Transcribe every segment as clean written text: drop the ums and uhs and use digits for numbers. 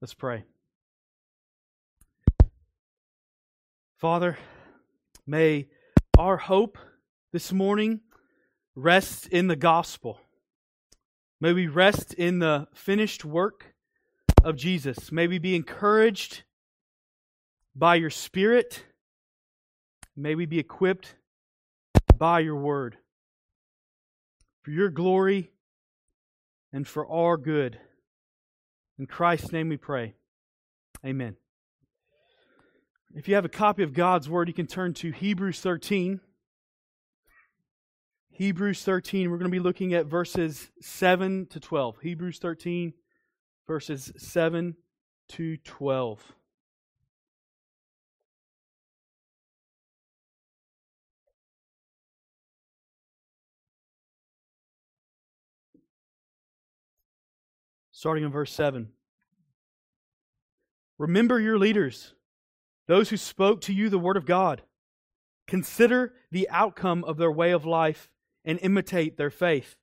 Let's pray. Father, may our hope this morning rest in the gospel. May we rest in the finished work of Jesus. May we be encouraged by your Spirit. May we be equipped by your word. For your glory and for our good. In Christ's name we pray. Amen. If you have a copy of God's Word, you can turn to Hebrews 13. Hebrews 13, we're going to be looking at verses 7 to 12. Hebrews 13, verses 7 to 12. Starting in verse 7. Remember your leaders, those who spoke to you the word of God. Consider the outcome of their way of life and imitate their faith.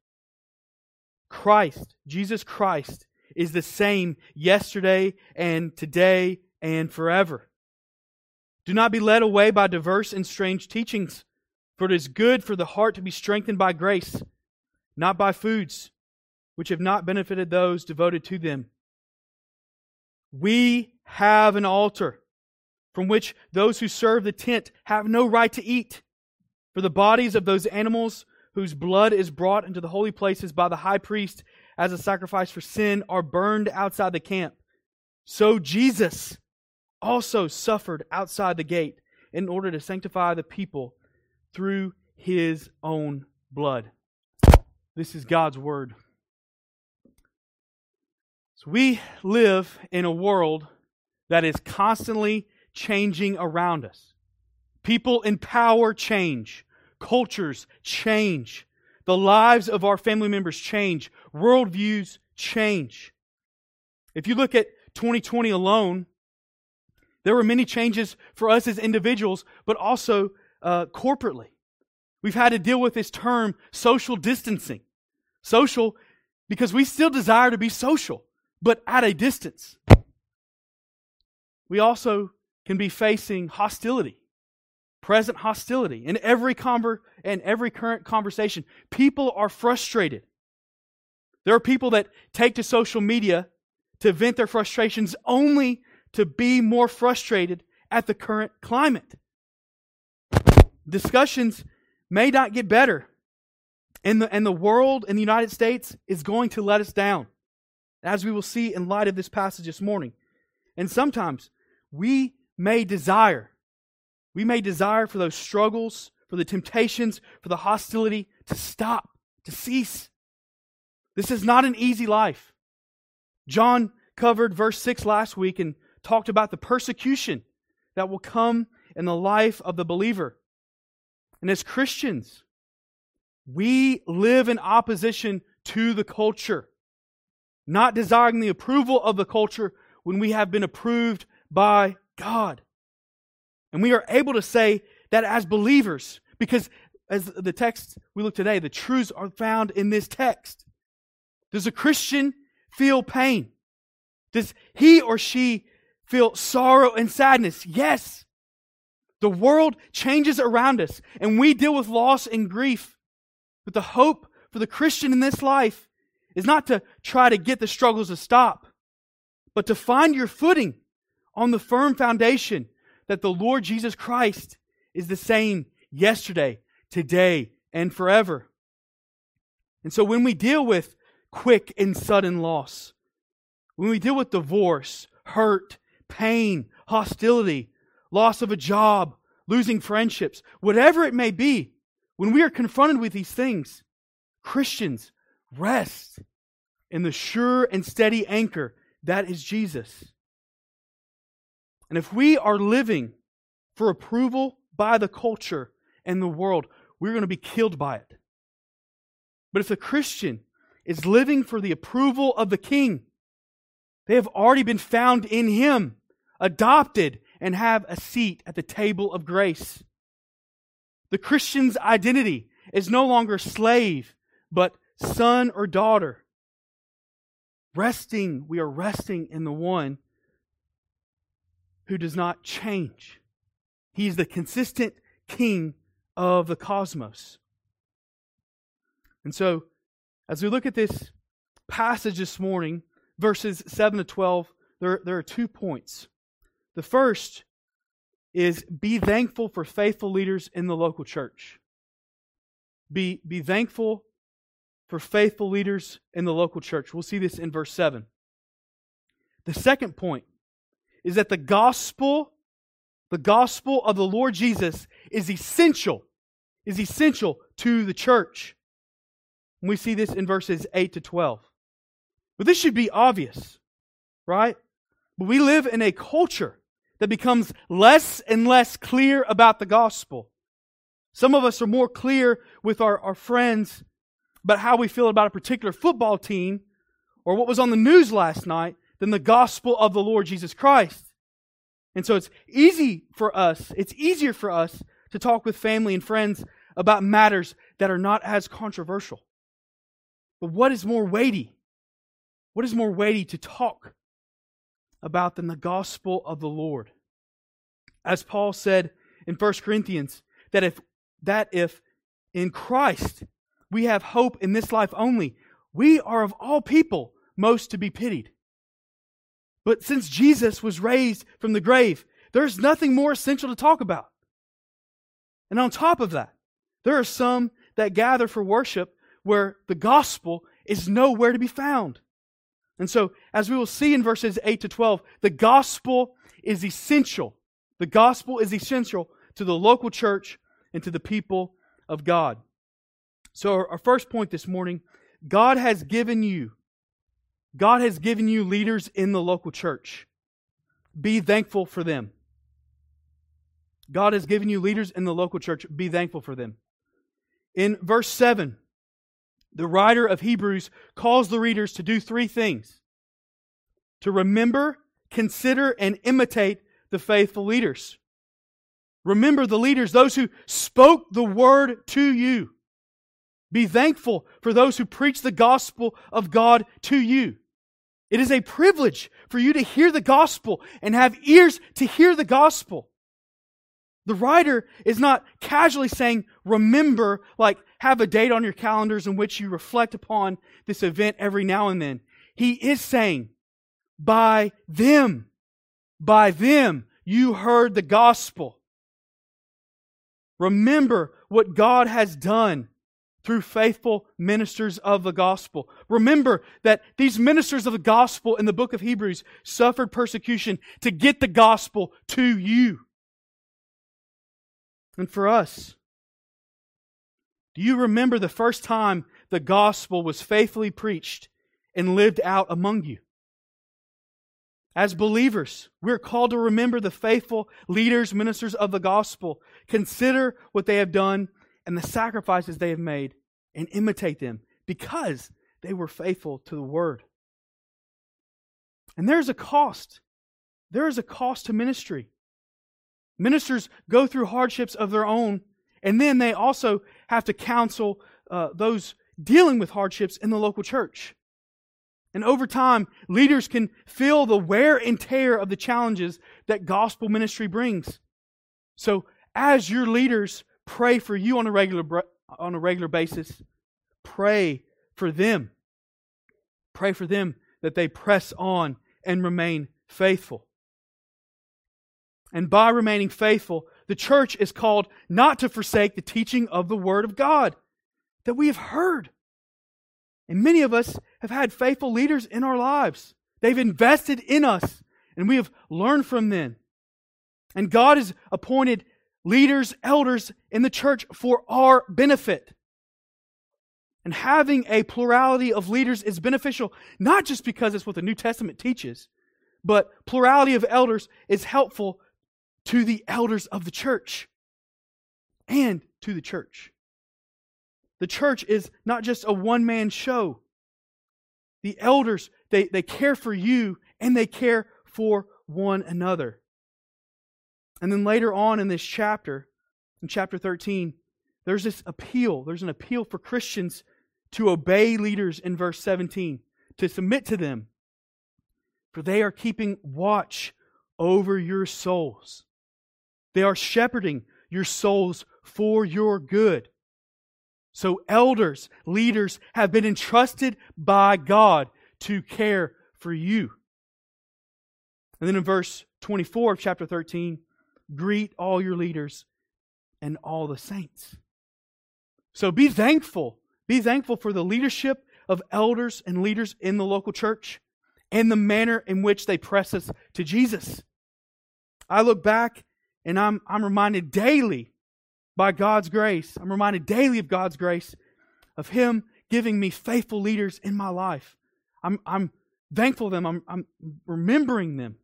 Christ, Jesus Christ, is the same yesterday and today and forever. Do not be led away by diverse and strange teachings, for it is good for the heart to be strengthened by grace, not by foods which have not benefited those devoted to them. We have an altar from which those who serve the tent have no right to eat, for the bodies of those animals whose blood is brought into the holy places by the high priest as a sacrifice for sin are burned outside the camp. So Jesus also suffered outside the gate in order to sanctify the people through His own blood. This is God's Word. So we live in a world that is constantly changing around us. People in power change. Cultures change. The lives of our family members change. Worldviews change. If you look at 2020 alone, there were many changes for us as individuals, but also corporately. We've had to deal with this term, social distancing. Social, because we still desire to be social, but at a distance. We also can be facing hostility, present hostility. In every current conversation, people are frustrated. There are people that take to social media to vent their frustrations only to be more frustrated at the current climate. Discussions may not get better, and the world in the United States is going to let us down, as we will see in light of this passage this morning. And sometimes we may desire for those struggles, for the temptations, for the hostility to stop, to cease. This is not an easy life. John covered verse 6 last week and talked about the persecution that will come in the life of the believer. And as Christians, we live in opposition to the culture, not desiring the approval of the culture when we have been approved by God. And we are able to say that as believers, because as the text we look today, the truths are found in this text. Does a Christian feel pain? Does he or she feel sorrow and sadness? Yes. The world changes around us, and we deal with loss and grief. But the hope for the Christian in this life is not to try to get the struggles to stop, but to find your footing on the firm foundation that the Lord Jesus Christ is the same yesterday, today, and forever. And so when we deal with quick and sudden loss, when we deal with divorce, hurt, pain, hostility, loss of a job, losing friendships, whatever it may be, when we are confronted with these things, Christians rest in the sure and steady anchor that is Jesus. And if we are living for approval by the culture and the world, we're going to be killed by it. But if the Christian is living for the approval of the King, they have already been found in Him, adopted, and have a seat at the table of grace. The Christian's identity is no longer slave, but son or daughter. We are resting in the one who does not change. He is the consistent King of the cosmos. And so, as we look at this passage this morning, verses 7 to 12, there are 2 points. The first is be thankful for faithful leaders in the local church. Be thankful for faithful leaders in the local church. We'll see this in verse 7. The second point is that the gospel of the Lord Jesus is essential to the church. And we see this in verses 8 to 12. But this should be obvious, right? But we live in a culture that becomes less and less clear about the gospel. Some of us are more clear with our friends about how we feel about a particular football team or what was on the news last night than the gospel of the Lord Jesus Christ. And so it's easier for us to talk with family and friends about matters that are not as controversial. But what is more weighty? What is more weighty to talk about than the gospel of the Lord? As Paul said in 1 Corinthians, that if in Christ we have hope in this life only, we are of all people most to be pitied. But since Jesus was raised from the grave, there's nothing more essential to talk about. And on top of that, there are some that gather for worship where the gospel is nowhere to be found. And so, as we will see in verses 8 to 12, the gospel is essential. The gospel is essential to the local church and to the people of God. So, our first point this morning, God has given you leaders in the local church. Be thankful for them. God has given you leaders in the local church. Be thankful for them. In verse 7, the writer of Hebrews calls the readers to do 3 things. To remember, consider, and imitate the faithful leaders. Remember the leaders, those who spoke the word to you. Be thankful for those who preach the gospel of God to you. It is a privilege for you to hear the gospel and have ears to hear the gospel. The writer is not casually saying, remember, like have a date on your calendars in which you reflect upon this event every now and then. He is saying, by them, you heard the gospel. Remember what God has done through faithful ministers of the gospel. Remember that these ministers of the gospel in the book of Hebrews suffered persecution to get the gospel to you. And for us, do you remember the first time the gospel was faithfully preached and lived out among you? As believers, we're called to remember the faithful leaders, ministers of the gospel. Consider what they have done and the sacrifices they have made, and imitate them because they were faithful to the Word. And there's a cost. There is a cost to ministry. Ministers go through hardships of their own, and then they also have to counsel those dealing with hardships in the local church. And over time, leaders can feel the wear and tear of the challenges that gospel ministry brings. So, as your leaders pray for you on a regular basis. Pray for them. Pray for them that they press on and remain faithful. And by remaining faithful, the church is called not to forsake the teaching of the Word of God that we have heard. And many of us have had faithful leaders in our lives. They've invested in us, and we have learned from them. And God has appointed leaders, elders in the church for our benefit. And having a plurality of leaders is beneficial, not just because it's what the New Testament teaches, but plurality of elders is helpful to the elders of the church and to the church. The church is not just a one-man show. The elders, they care for you and they care for one another. And then later on in this chapter, in chapter 13, there's this appeal. There's an appeal for Christians to obey leaders in verse 17, to submit to them, for they are keeping watch over your souls. They are shepherding your souls for your good. So elders, leaders have been entrusted by God to care for you. And then in verse 24 of chapter 13, greet all your leaders and all the saints. So be thankful. Be thankful for the leadership of elders and leaders in the local church and the manner in which they press us to Jesus. I look back and I'm reminded daily by God's grace. I'm reminded daily of God's grace, of Him giving me faithful leaders in my life. I'm thankful for them. I'm remembering them.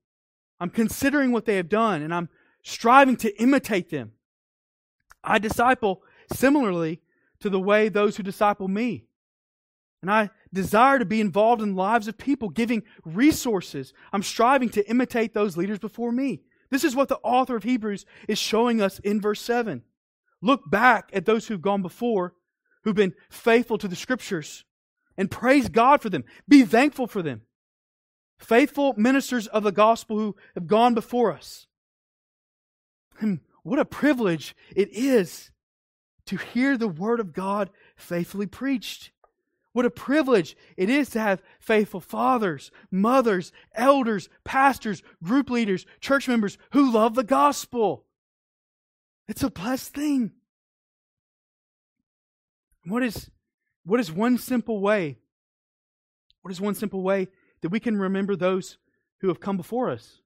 I'm considering what they have done, and I'm striving to imitate them. I disciple similarly to the way those who disciple me. And I desire to be involved in the lives of people, giving resources. I'm striving to imitate those leaders before me. This is what the author of Hebrews is showing us in verse 7. Look back at those who've gone before, who've been faithful to the Scriptures, and praise God for them. Be thankful for them. Faithful ministers of the gospel who have gone before us. And what a privilege it is to hear the Word of God faithfully preached. What a privilege it is to have faithful fathers, mothers, elders, pastors, group leaders, church members who love the gospel. It's a blessed thing. What is one simple way that we can remember those who have come before us?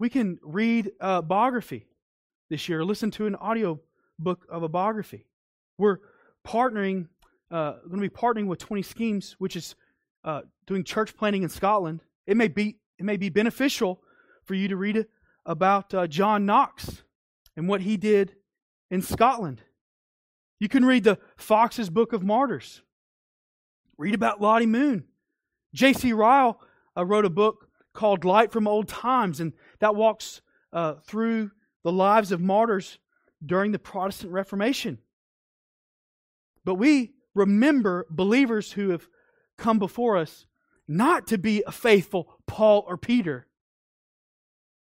We can read a biography this year, listen to an audio book of a biography. We're going to be partnering with 20 Schemes, which is doing church planting in Scotland. It may be beneficial for you to read about John Knox and what he did in Scotland. You can read the Fox's Book of Martyrs. Read about Lottie Moon. J.C. Ryle wrote a book called Light from Old Times, and that walks through the lives of martyrs during the Protestant Reformation. But we remember believers who have come before us not to be a faithful Paul or Peter.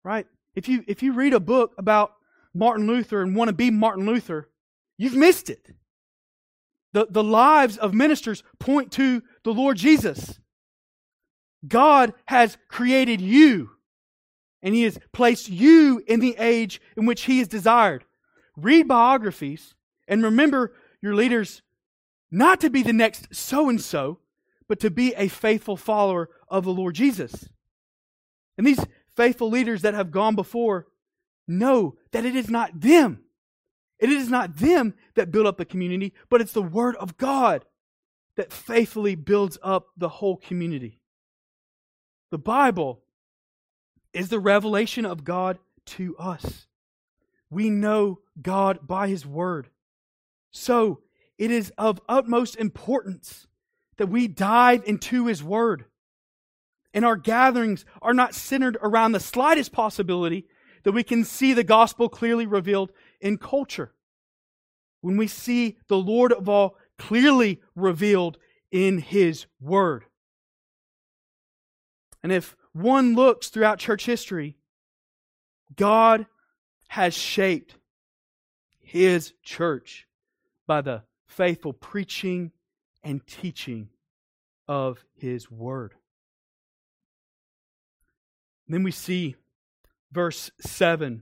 Right? If you read a book about Martin Luther and want to be Martin Luther, you've missed it. The lives of ministers point to the Lord Jesus. God has created you, and He has placed you in the age in which He is desired. Read biographies and remember your leaders not to be the next so-and-so, but to be a faithful follower of the Lord Jesus. And these faithful leaders that have gone before know that it is not them. It is not them that build up the community, but it's the Word of God that faithfully builds up the whole community. The Bible is the revelation of God to us. We know God by His Word. So, it is of utmost importance that we dive into His Word. And our gatherings are not centered around the slightest possibility that we can see the gospel clearly revealed in culture. When we see the Lord of all clearly revealed in His Word. And if one looks throughout church history, God has shaped His church by the faithful preaching and teaching of His Word. Then we see verse 7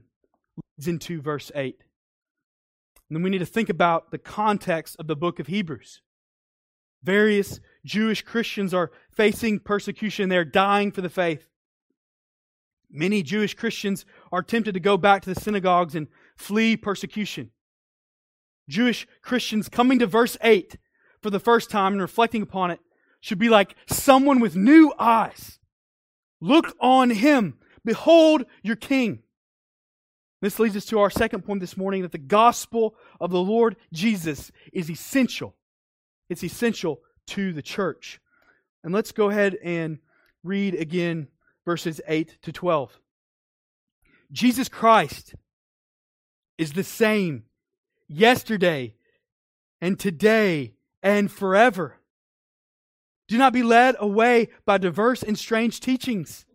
leads into verse 8. And then we need to think about the context of the book of Hebrews. Various Jewish Christians are facing persecution. They're dying for the faith. Many Jewish Christians are tempted to go back to the synagogues and flee persecution. Jewish Christians coming to verse 8 for the first time and reflecting upon it should be like someone with new eyes. Look on Him. Behold your King. This leads us to our second point this morning, that the gospel of the Lord Jesus is essential. It's essential to the church. And let's go ahead and read again verses 8 to 12. Jesus Christ is the same yesterday and today and forever. Do not be led away by diverse and strange teachings,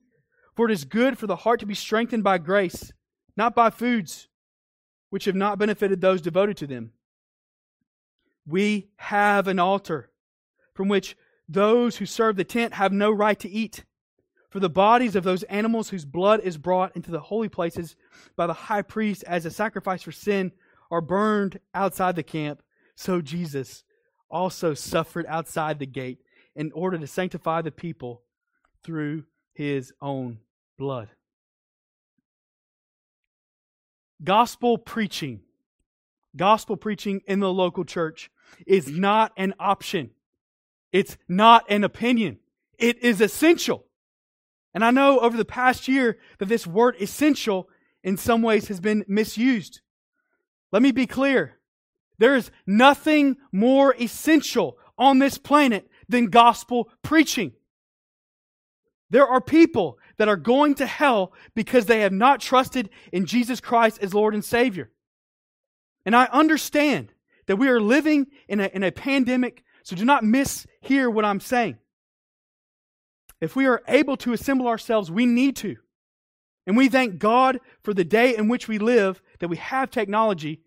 For it is good for the heart to be strengthened by grace, not by foods which have not benefited those devoted to them. We have an altar from which those who serve the tent have no right to eat. For the bodies of those animals whose blood is brought into the holy places by the high priest as a sacrifice for sin are burned outside the camp. So Jesus also suffered outside the gate in order to sanctify the people through his own blood. Gospel preaching in the local church is not an option. It's not an opinion. It is essential. And I know over the past year that this word essential in some ways has been misused. Let me be clear. There is nothing more essential on this planet than gospel preaching. There are people that are going to hell because they have not trusted in Jesus Christ as Lord and Savior. And I understand that we are living in a pandemic, so do not mishear what I'm saying. If we are able to assemble ourselves, we need to. And we thank God for the day in which we live, that we have technology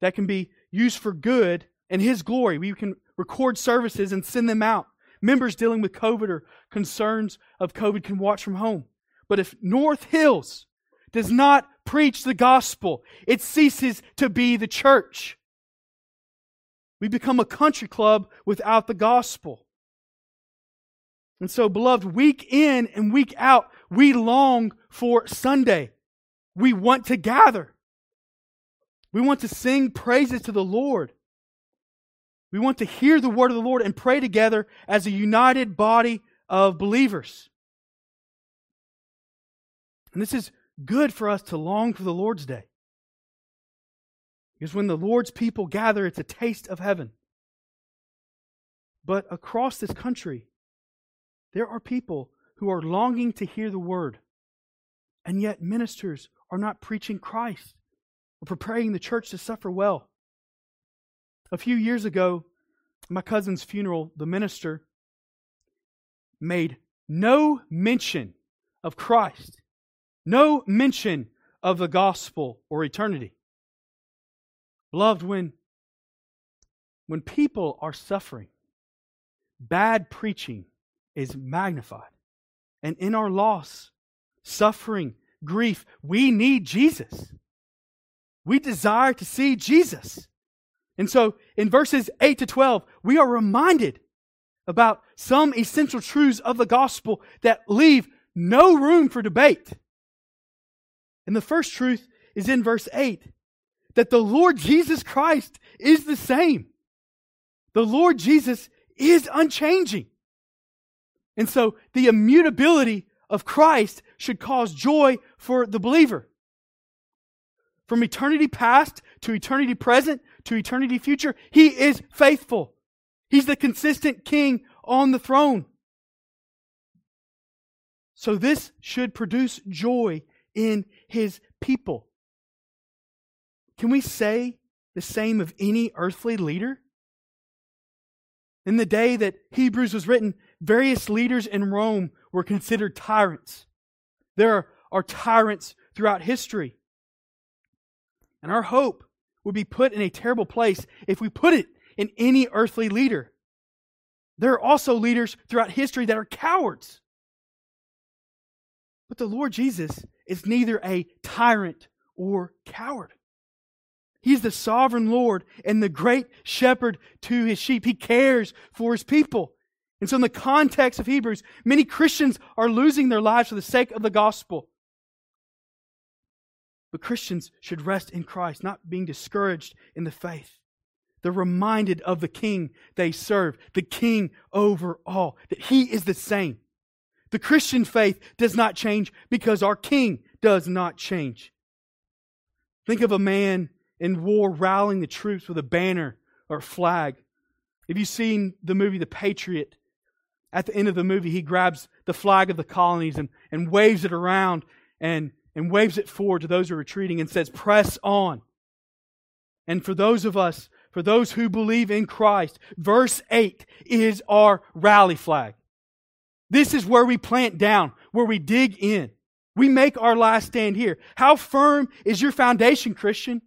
that can be used for good and His glory. We can record services and send them out. Members dealing with COVID or concerns of COVID can watch from home. But if North Hills does not preach the gospel, it ceases to be the church. We become a country club without the gospel. And so, beloved, week in and week out, we long for Sunday. We want to gather. We want to sing praises to the Lord. We want to hear the word of the Lord and pray together as a united body of believers. And this is good for us to long for the Lord's Day. Because when the Lord's people gather, it's a taste of heaven. But across this country, there are people who are longing to hear the word, and yet ministers are not preaching Christ. Preparing the church to suffer well. A few years ago, my cousin's funeral, the minister made no mention of Christ, no mention of the gospel or eternity. Beloved, when people are suffering, bad preaching is magnified. And in our loss, suffering, grief, we need Jesus. We desire to see Jesus. And so in verses 8 to 12, we are reminded about some essential truths of the gospel that leave no room for debate. And the first truth is in verse 8, that the Lord Jesus Christ is the same. The Lord Jesus is unchanging. And so the immutability of Christ should cause joy for the believer. From eternity past to eternity present to eternity future, He is faithful. He's the consistent King on the throne. So this should produce joy in His people. Can we say the same of any earthly leader? In the day that Hebrews was written, various leaders in Rome were considered tyrants. There are tyrants throughout history. And our hope would be put in a terrible place if we put it in any earthly leader. There are also leaders throughout history that are cowards. But the Lord Jesus is neither a tyrant or coward. He's the sovereign Lord and the great shepherd to His sheep. He cares for His people. And so in the context of Hebrews, many Christians are losing their lives for the sake of the gospel. But Christians should rest in Christ, not being discouraged in the faith. They're reminded of the King they serve, the King over all, that He is the same. The Christian faith does not change because our King does not change. Think of a man in war rallying the troops with a banner or a flag. If you've seen the movie The Patriot, at the end of the movie, he grabs the flag of the colonies and waves it around and waves it forward to those who are retreating and says, press on. And for those of us, for those who believe in Christ, verse 8 is our rally flag. This is where we plant down, where we dig in. We make our last stand here. How firm is your foundation, Christian?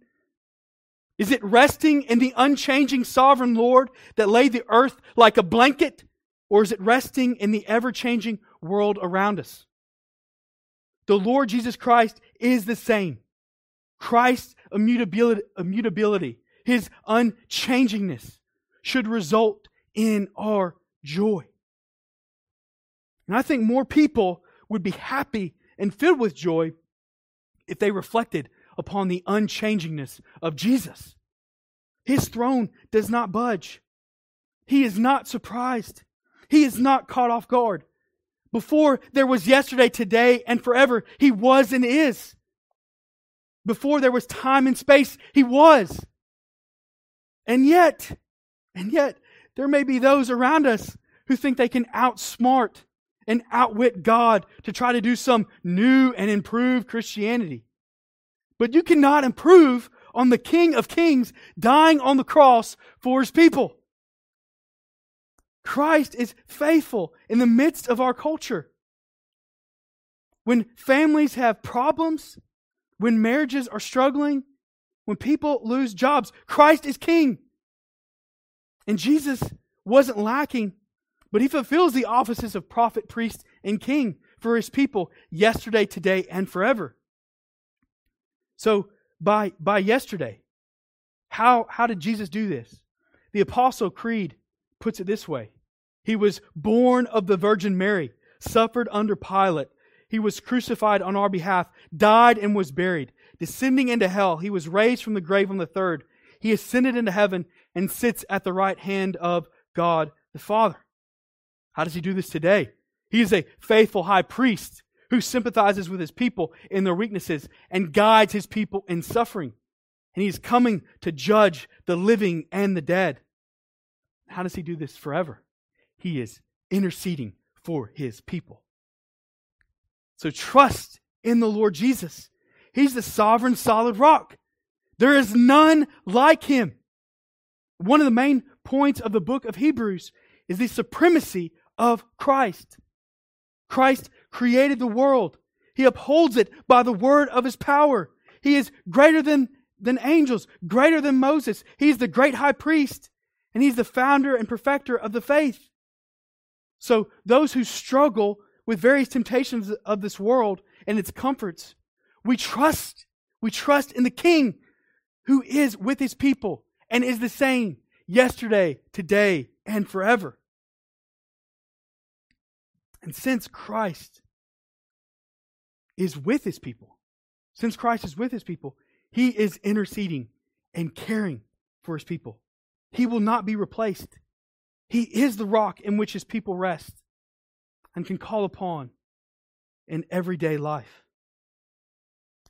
Is it resting in the unchanging sovereign Lord that laid the earth like a blanket? Or is it resting in the ever-changing world around us? The Lord Jesus Christ is the same. Christ's immutability, His unchangingness should result in our joy. And I think more people would be happy and filled with joy if they reflected upon the unchangingness of Jesus. His throne does not budge. He is not surprised. He is not caught off guard. Before there was yesterday, today, and forever, He was and is. Before there was time and space, He was. And yet, there may be those around us who think they can outsmart and outwit God to try to do some new and improved Christianity. But you cannot improve on the King of Kings dying on the cross for His people. Christ is faithful in the midst of our culture. When families have problems, when marriages are struggling, when people lose jobs, Christ is King. And Jesus wasn't lacking, but He fulfills the offices of prophet, priest, and king for His people yesterday, today, and forever. So by yesterday, how did Jesus do this? The Apostle Creed puts it this way. He was born of the Virgin Mary, suffered under Pilate. He was crucified on our behalf, died and was buried. Descending into hell, He was raised from the grave on the third. He ascended into heaven and sits at the right hand of God the Father. How does He do this today? He is a faithful high priest who sympathizes with His people in their weaknesses and guides His people in suffering. And He is coming to judge the living and the dead. How does He do this forever? He is interceding for His people. So trust in the Lord Jesus. He's the sovereign, solid rock. There is none like Him. One of the main points of the book of Hebrews is the supremacy of Christ. Christ created the world. He upholds it by the word of His power. He is greater than angels, greater than Moses. He's the great high priest. And He's the founder and perfecter of the faith. So those who struggle with various temptations of this world and its comforts, we trust in the King who is with His people and is the same yesterday, today, and forever. And since Christ is with His people, He is interceding and caring for His people. He will not be replaced. He is the rock in which His people rest and can call upon in everyday life.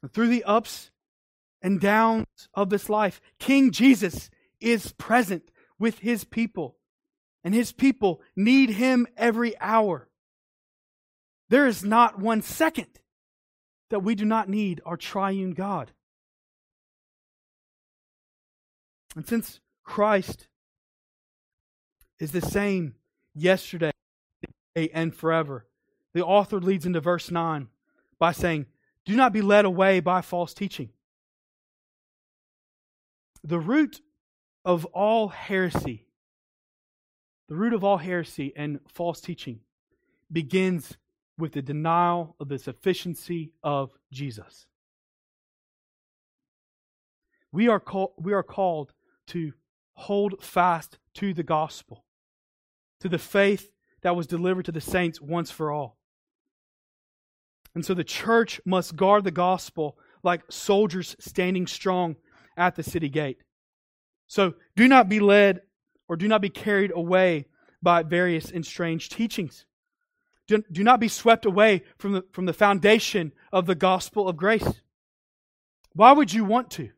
And through the ups and downs of this life, King Jesus is present with His people, and His people need Him every hour. There is not one second that we do not need our triune God. And since Christ is the same yesterday, today, and forever, the author leads into verse 9 by saying, do not be led away by false teaching. The root of all heresy and false teaching begins with the denial of the sufficiency of Jesus. We are called to hold fast to the gospel, to the faith that was delivered to the saints once for all. And so the church must guard the gospel like soldiers standing strong at the city gate. So do not be led or do not be carried away by various and strange teachings. Do not be swept away from the foundation of the gospel of grace. Why would you want to?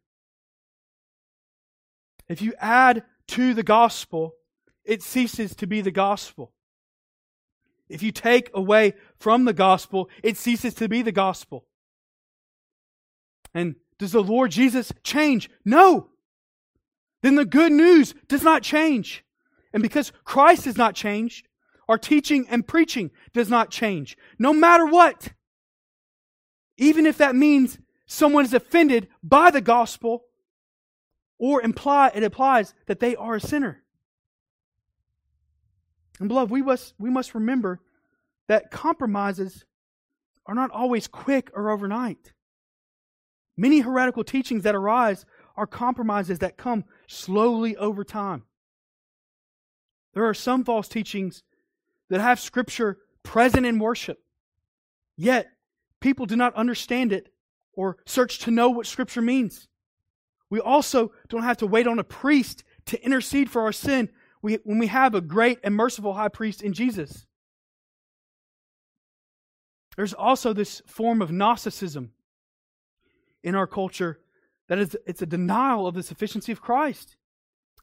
If you add to the gospel, it ceases to be the gospel. If you take away from the gospel, it ceases to be the gospel. And does the Lord Jesus change? No! Then the good news does not change. And because Christ has not changed, our teaching and preaching does not change, no matter what. even if that means someone is offended by the gospel or it implies that they are a sinner. And beloved, we must remember that compromises are not always quick or overnight. Many heretical teachings that arise are compromises that come slowly over time. There are some false teachings that have Scripture present in worship, yet people do not understand it or search to know what Scripture means. We also don't have to wait on a priest to intercede for our sin when we have a great and merciful high priest in Jesus. There's also this form of Gnosticism in our culture that is, it's a denial of the sufficiency of Christ.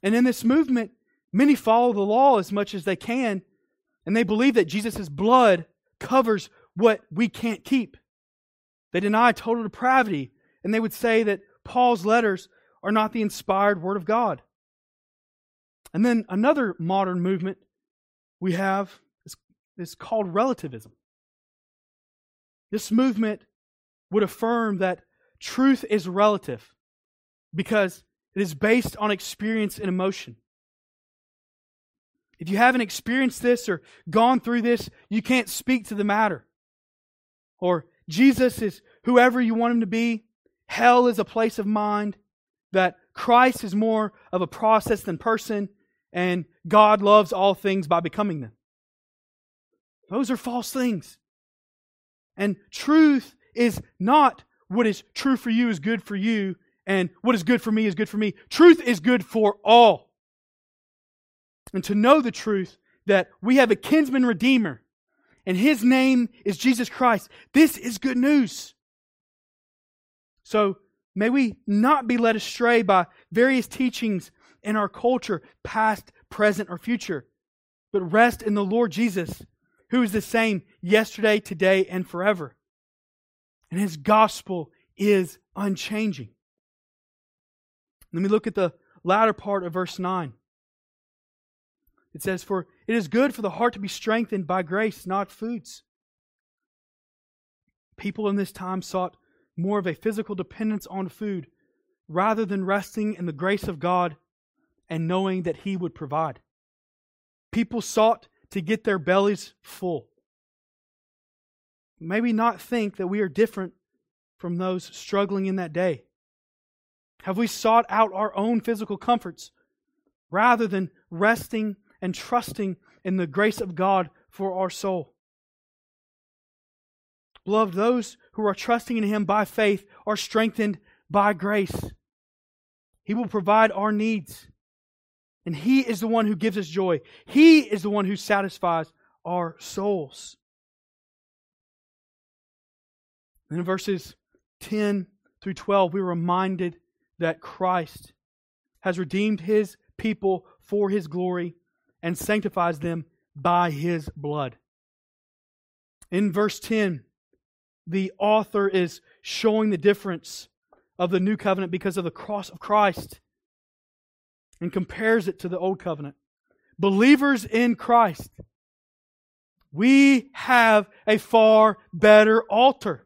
And in this movement, many follow the law as much as they can, and they believe that Jesus' blood covers what we can't keep. They deny total depravity, and they would say that Paul's letters are not the inspired Word of God. And then another modern movement we have is called relativism. This movement would affirm that truth is relative because it is based on experience and emotion. If you haven't experienced this or gone through this, you can't speak to the matter. Or Jesus is whoever you want him to be. Hell is a place of mind. That Christ is more of a process than person. And God loves all things by becoming them. Those are false things. And truth is not what is true for you is good for you. And what is good for me is good for me. Truth is good for all. And to know the truth that we have a kinsman redeemer and his name is Jesus Christ. This is good news. So may we not be led astray by various teachings in our culture, past, present, or future, but rest in the Lord Jesus, who is the same yesterday, today, and forever. And his gospel is unchanging. Let me look at the latter part of verse 9. It says, "For it is good for the heart to be strengthened by grace, not foods." People in this time sought more of a physical dependence on food rather than resting in the grace of God and knowing that He would provide. People sought to get their bellies full. May we not think that we are different from those struggling in that day. Have we sought out our own physical comforts rather than resting and trusting in the grace of God for our soul? Beloved, those who are trusting in Him by faith are strengthened by grace. He will provide our needs. And He is the one who gives us joy. He is the one who satisfies our souls. In verses 10 through 12, we're reminded that Christ has redeemed His people for His glory and sanctifies them by His blood. In verse 10, the author is showing the difference of the new covenant because of the cross of Christ and compares it to the old covenant. Believers in Christ, we have a far better altar.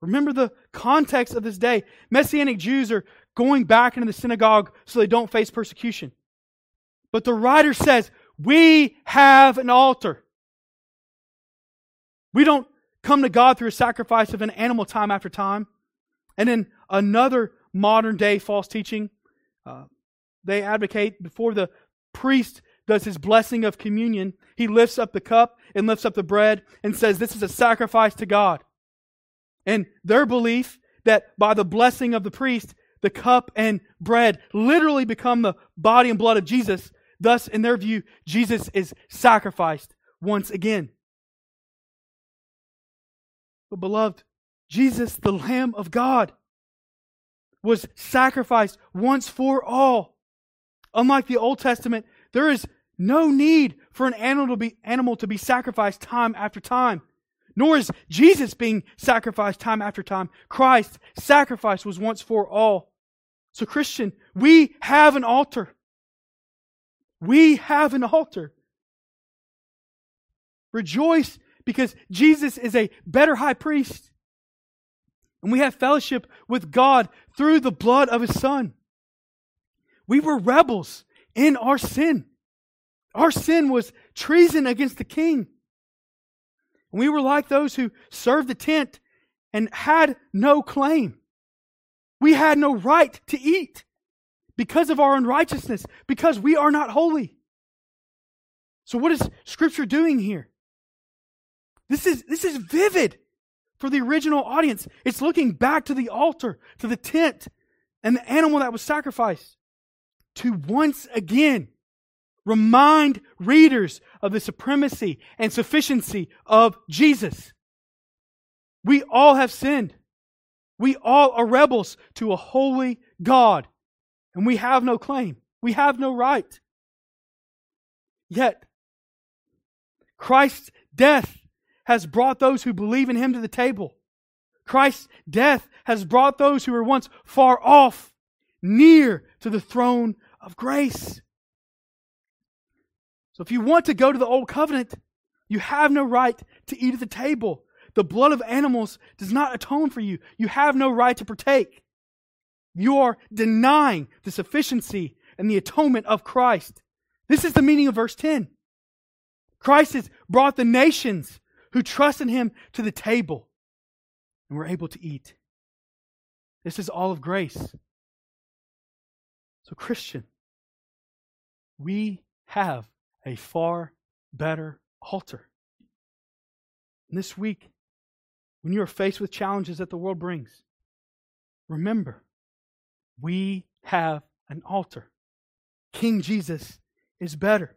Remember the context of this day. Messianic Jews are going back into the synagogue so they don't face persecution. But the writer says, we have an altar. We don't come to God through a sacrifice of an animal time after time. And in another modern day false teaching, they advocate before the priest does his blessing of communion, he lifts up the cup and lifts up the bread and says, this is a sacrifice to God. And their belief that by the blessing of the priest, the cup and bread literally become the body and blood of Jesus. Thus, in their view, Jesus is sacrificed once again. But beloved, Jesus, the Lamb of God, was sacrificed once for all. Unlike the Old Testament, there is no need for an animal to be sacrificed time after time. Nor is Jesus being sacrificed time after time. Christ's sacrifice was once for all. So Christian, we have an altar. Rejoice because Jesus is a better high priest. And we have fellowship with God through the blood of His Son. We were rebels in our sin. Our sin was treason against the King. And we were like those who served the tent and had no claim. We had no right to eat because of our unrighteousness, because we are not holy. So what is Scripture doing here? This is vivid for the original audience. It's looking back to the altar, to the tent, and the animal that was sacrificed to once again remind readers of the supremacy and sufficiency of Jesus. We all have sinned. We all are rebels to a holy God, and we have no claim. We have no right. Yet, Christ's death has brought those who believe in Him to the table. Christ's death has brought those who were once far off near to the throne of grace. So if you want to go to the Old Covenant, you have no right to eat at the table. The blood of animals does not atone for you. You have no right to partake. You are denying the sufficiency and the atonement of Christ. This is the meaning of verse 10. Christ has brought the nations who trust in Him to the table, and we're able to eat. This is all of grace. So Christian, we have a far better altar. And this week, when you are faced with challenges that the world brings, remember, we have an altar. King Jesus is better.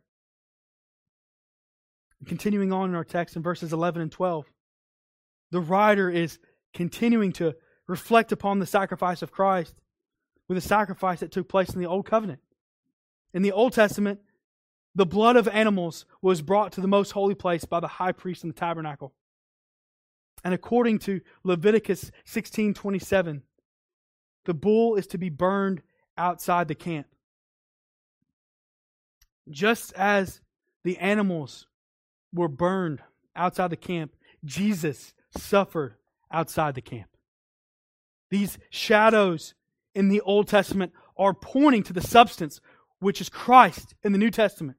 And continuing on in our text in verses 11 and 12, the writer is continuing to reflect upon the sacrifice of Christ with a sacrifice that took place in the Old Covenant. In the Old Testament, the blood of animals was brought to the most holy place by the high priest in the tabernacle. And according to Leviticus 16:27, the bull is to be burned outside the camp. Just as the animals were burned outside the camp, Jesus suffered outside the camp. These shadows in the Old Testament are pointing to the substance, which is Christ in the New Testament.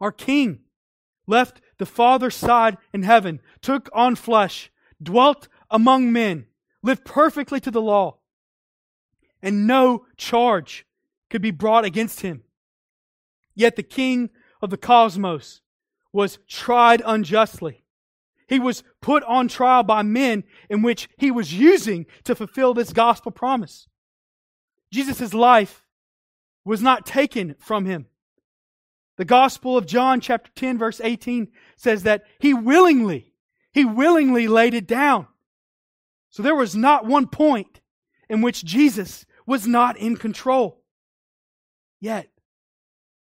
Our King left the Father's side in heaven, took on flesh, dwelt among men, lived perfectly to the law, and no charge could be brought against Him. Yet the King of the cosmos was tried unjustly. He was put on trial by men in which He was using to fulfill this gospel promise. Jesus' life was not taken from Him. The Gospel of John chapter 10 verse 18 says that He willingly laid it down. So there was not one point in which Jesus was not in control. Yet,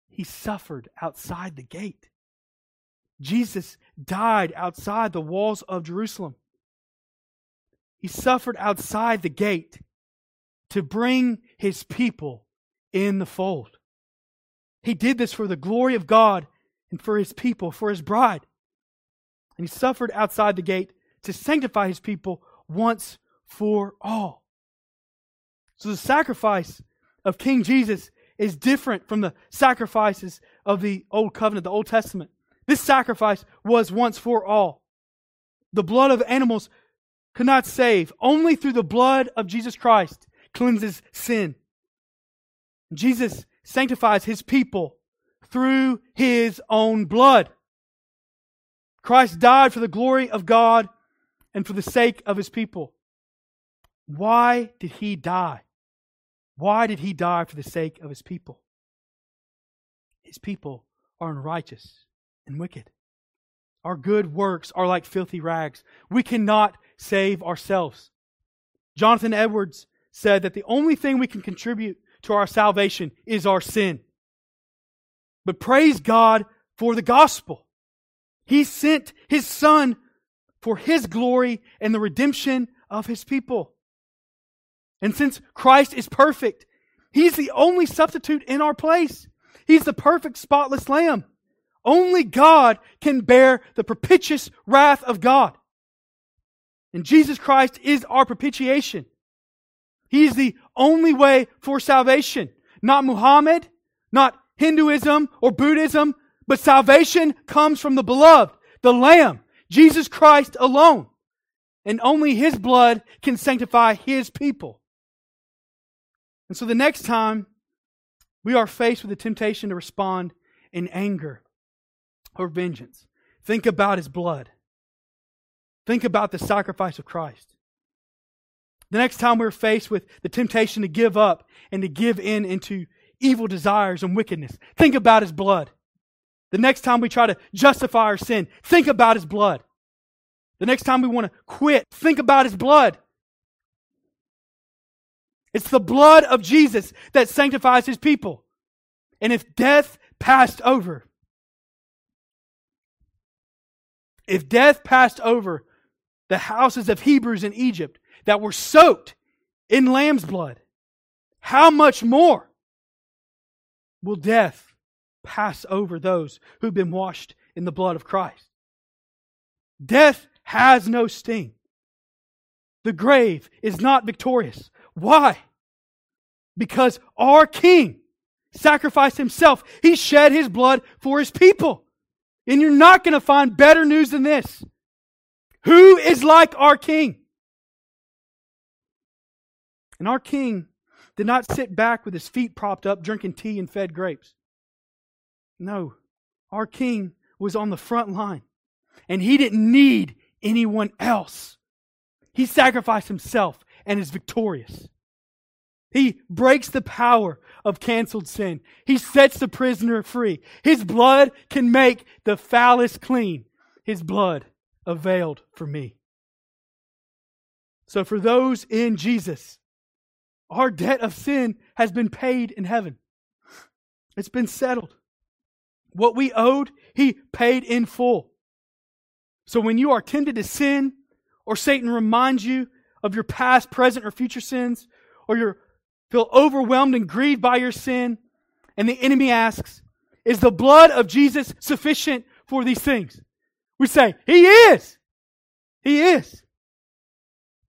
He suffered outside the gate. Jesus died outside the walls of Jerusalem. He suffered outside the gate to bring His people in the fold. He did this for the glory of God and for His people, for His bride. And He suffered outside the gate to sanctify His people once for all. So the sacrifice of King Jesus is different from the sacrifices of the Old Covenant, the Old Testament. This sacrifice was once for all. The blood of animals could not save. Only through the blood of Jesus Christ cleanses sin. Jesus sanctifies His people through His own blood. Christ died for the glory of God and for the sake of His people. Why did He die? Why did He die for the sake of His people? His people are unrighteous and wicked. Our good works are like filthy rags. We cannot save ourselves. Jonathan Edwards said that the only thing we can contribute to our salvation is our sin. But praise God for the gospel. He sent His Son for His glory and the redemption of His people. And since Christ is perfect, He's the only substitute in our place. He's the perfect spotless Lamb, Only God can bear the propitious wrath of God. And Jesus Christ is our propitiation. He is the only way for salvation. Not Muhammad, not Hinduism or Buddhism, but salvation comes from the beloved, the Lamb, Jesus Christ alone. And only His blood can sanctify His people. And so the next time we are faced with the temptation to respond in anger or vengeance, think about His blood. Think about the sacrifice of Christ. The next time we're faced with the temptation to give up and to give in into evil desires and wickedness, think about His blood. The next time we try to justify our sin, think about His blood. The next time we want to quit, think about His blood. It's the blood of Jesus that sanctifies His people. And if death passed over, the houses of Hebrews in Egypt that were soaked in lamb's blood, how much more will death pass over those who've been washed in the blood of Christ? Death has no sting. The grave is not victorious. Why? Because our King sacrificed Himself. He shed His blood for His people. And you're not going to find better news than this. Who is like our King? And our King did not sit back with His feet propped up, drinking tea and fed grapes. No, our King was on the front line, and He didn't need anyone else. He sacrificed Himself and is victorious. He breaks the power of canceled sin. He sets the prisoner free. His blood can make the foulest clean. His blood availed for me. So for those in Jesus, our debt of sin has been paid in heaven. It's been settled. What we owed, He paid in full. So when you are tempted to sin, or Satan reminds you of your past, present, or future sins, or you feel overwhelmed and grieved by your sin, and the enemy asks, is the blood of Jesus sufficient for these things? We say, He is! He is!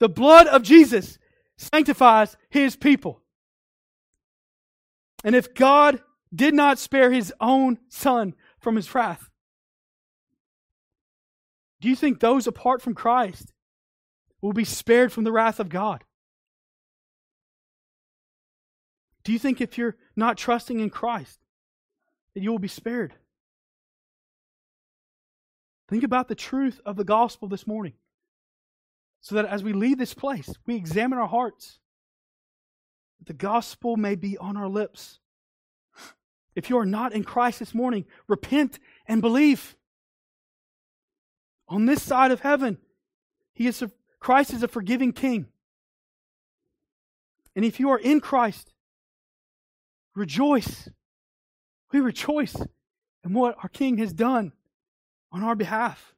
The blood of Jesus sanctifies His people. And if God did not spare His own Son from His wrath, do you think those apart from Christ will be spared from the wrath of God? Do you think if you're not trusting in Christ that you will be spared? Think about the truth of the gospel this morning, so that as we leave this place, we examine our hearts. The gospel may be on our lips. If you are not in Christ this morning, repent and believe. On this side of heaven, Christ is a forgiving King. And if you are in Christ, rejoice. We rejoice in what our King has done on our behalf.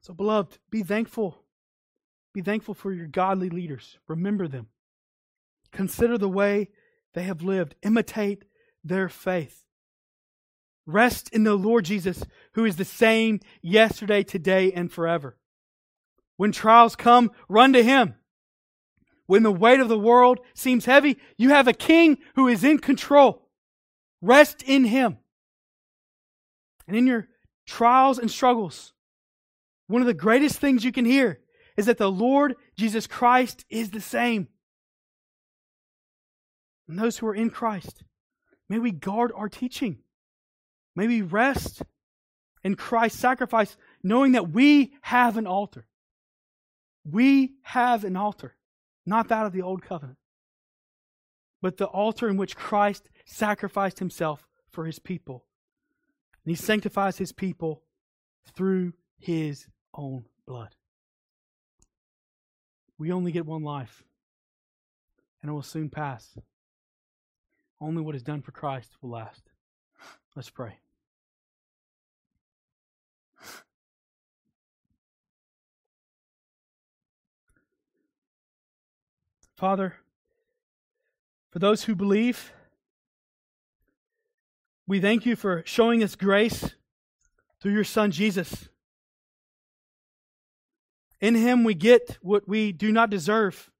So, beloved, be thankful. Be thankful for your godly leaders. Remember them. Consider the way they have lived. Imitate their faith. Rest in the Lord Jesus, who is the same yesterday, today, and forever. When trials come, run to Him. When the weight of the world seems heavy, you have a King who is in control. Rest in Him. And in your trials and struggles, one of the greatest things you can hear is that the Lord Jesus Christ is the same. And those who are in Christ, may we guard our teaching. May we rest in Christ's sacrifice, knowing that we have an altar. We have an altar, not that of the old covenant, but the altar in which Christ sacrificed Himself for His people. And He sanctifies His people through His own blood. We only get one life, and it will soon pass. Only what is done for Christ will last. Let's pray. Father, for those who believe, We thank you for showing us grace through your Son, Jesus. In him we get what we do not deserve.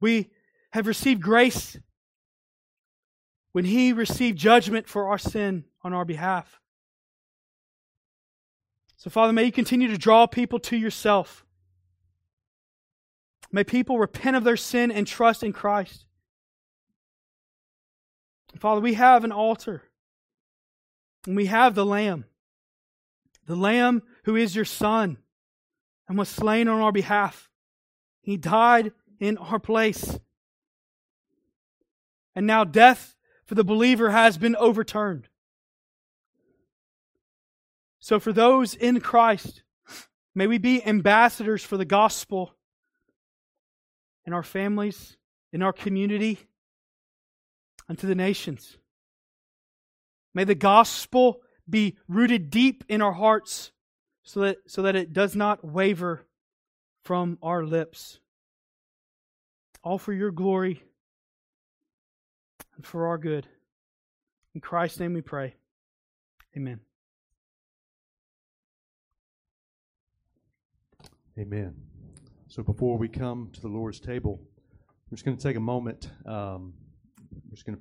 We have received grace when he received judgment for our sin on our behalf. So, Father, may you continue to draw people to yourself. May people repent of their sin and trust in Christ. Father, we have an altar. And we have the Lamb. The Lamb who is your Son and was slain on our behalf. He died in our place. And now death for the believer has been overturned. So for those in Christ, may we be ambassadors for the gospel in our families, in our community, and to the nations. May the gospel be rooted deep in our hearts so that it does not waver from our lips. All for your glory and for our good. In Christ's name we pray. Amen. Amen. So before we come to the Lord's table, we're just going to take a moment. We're just going to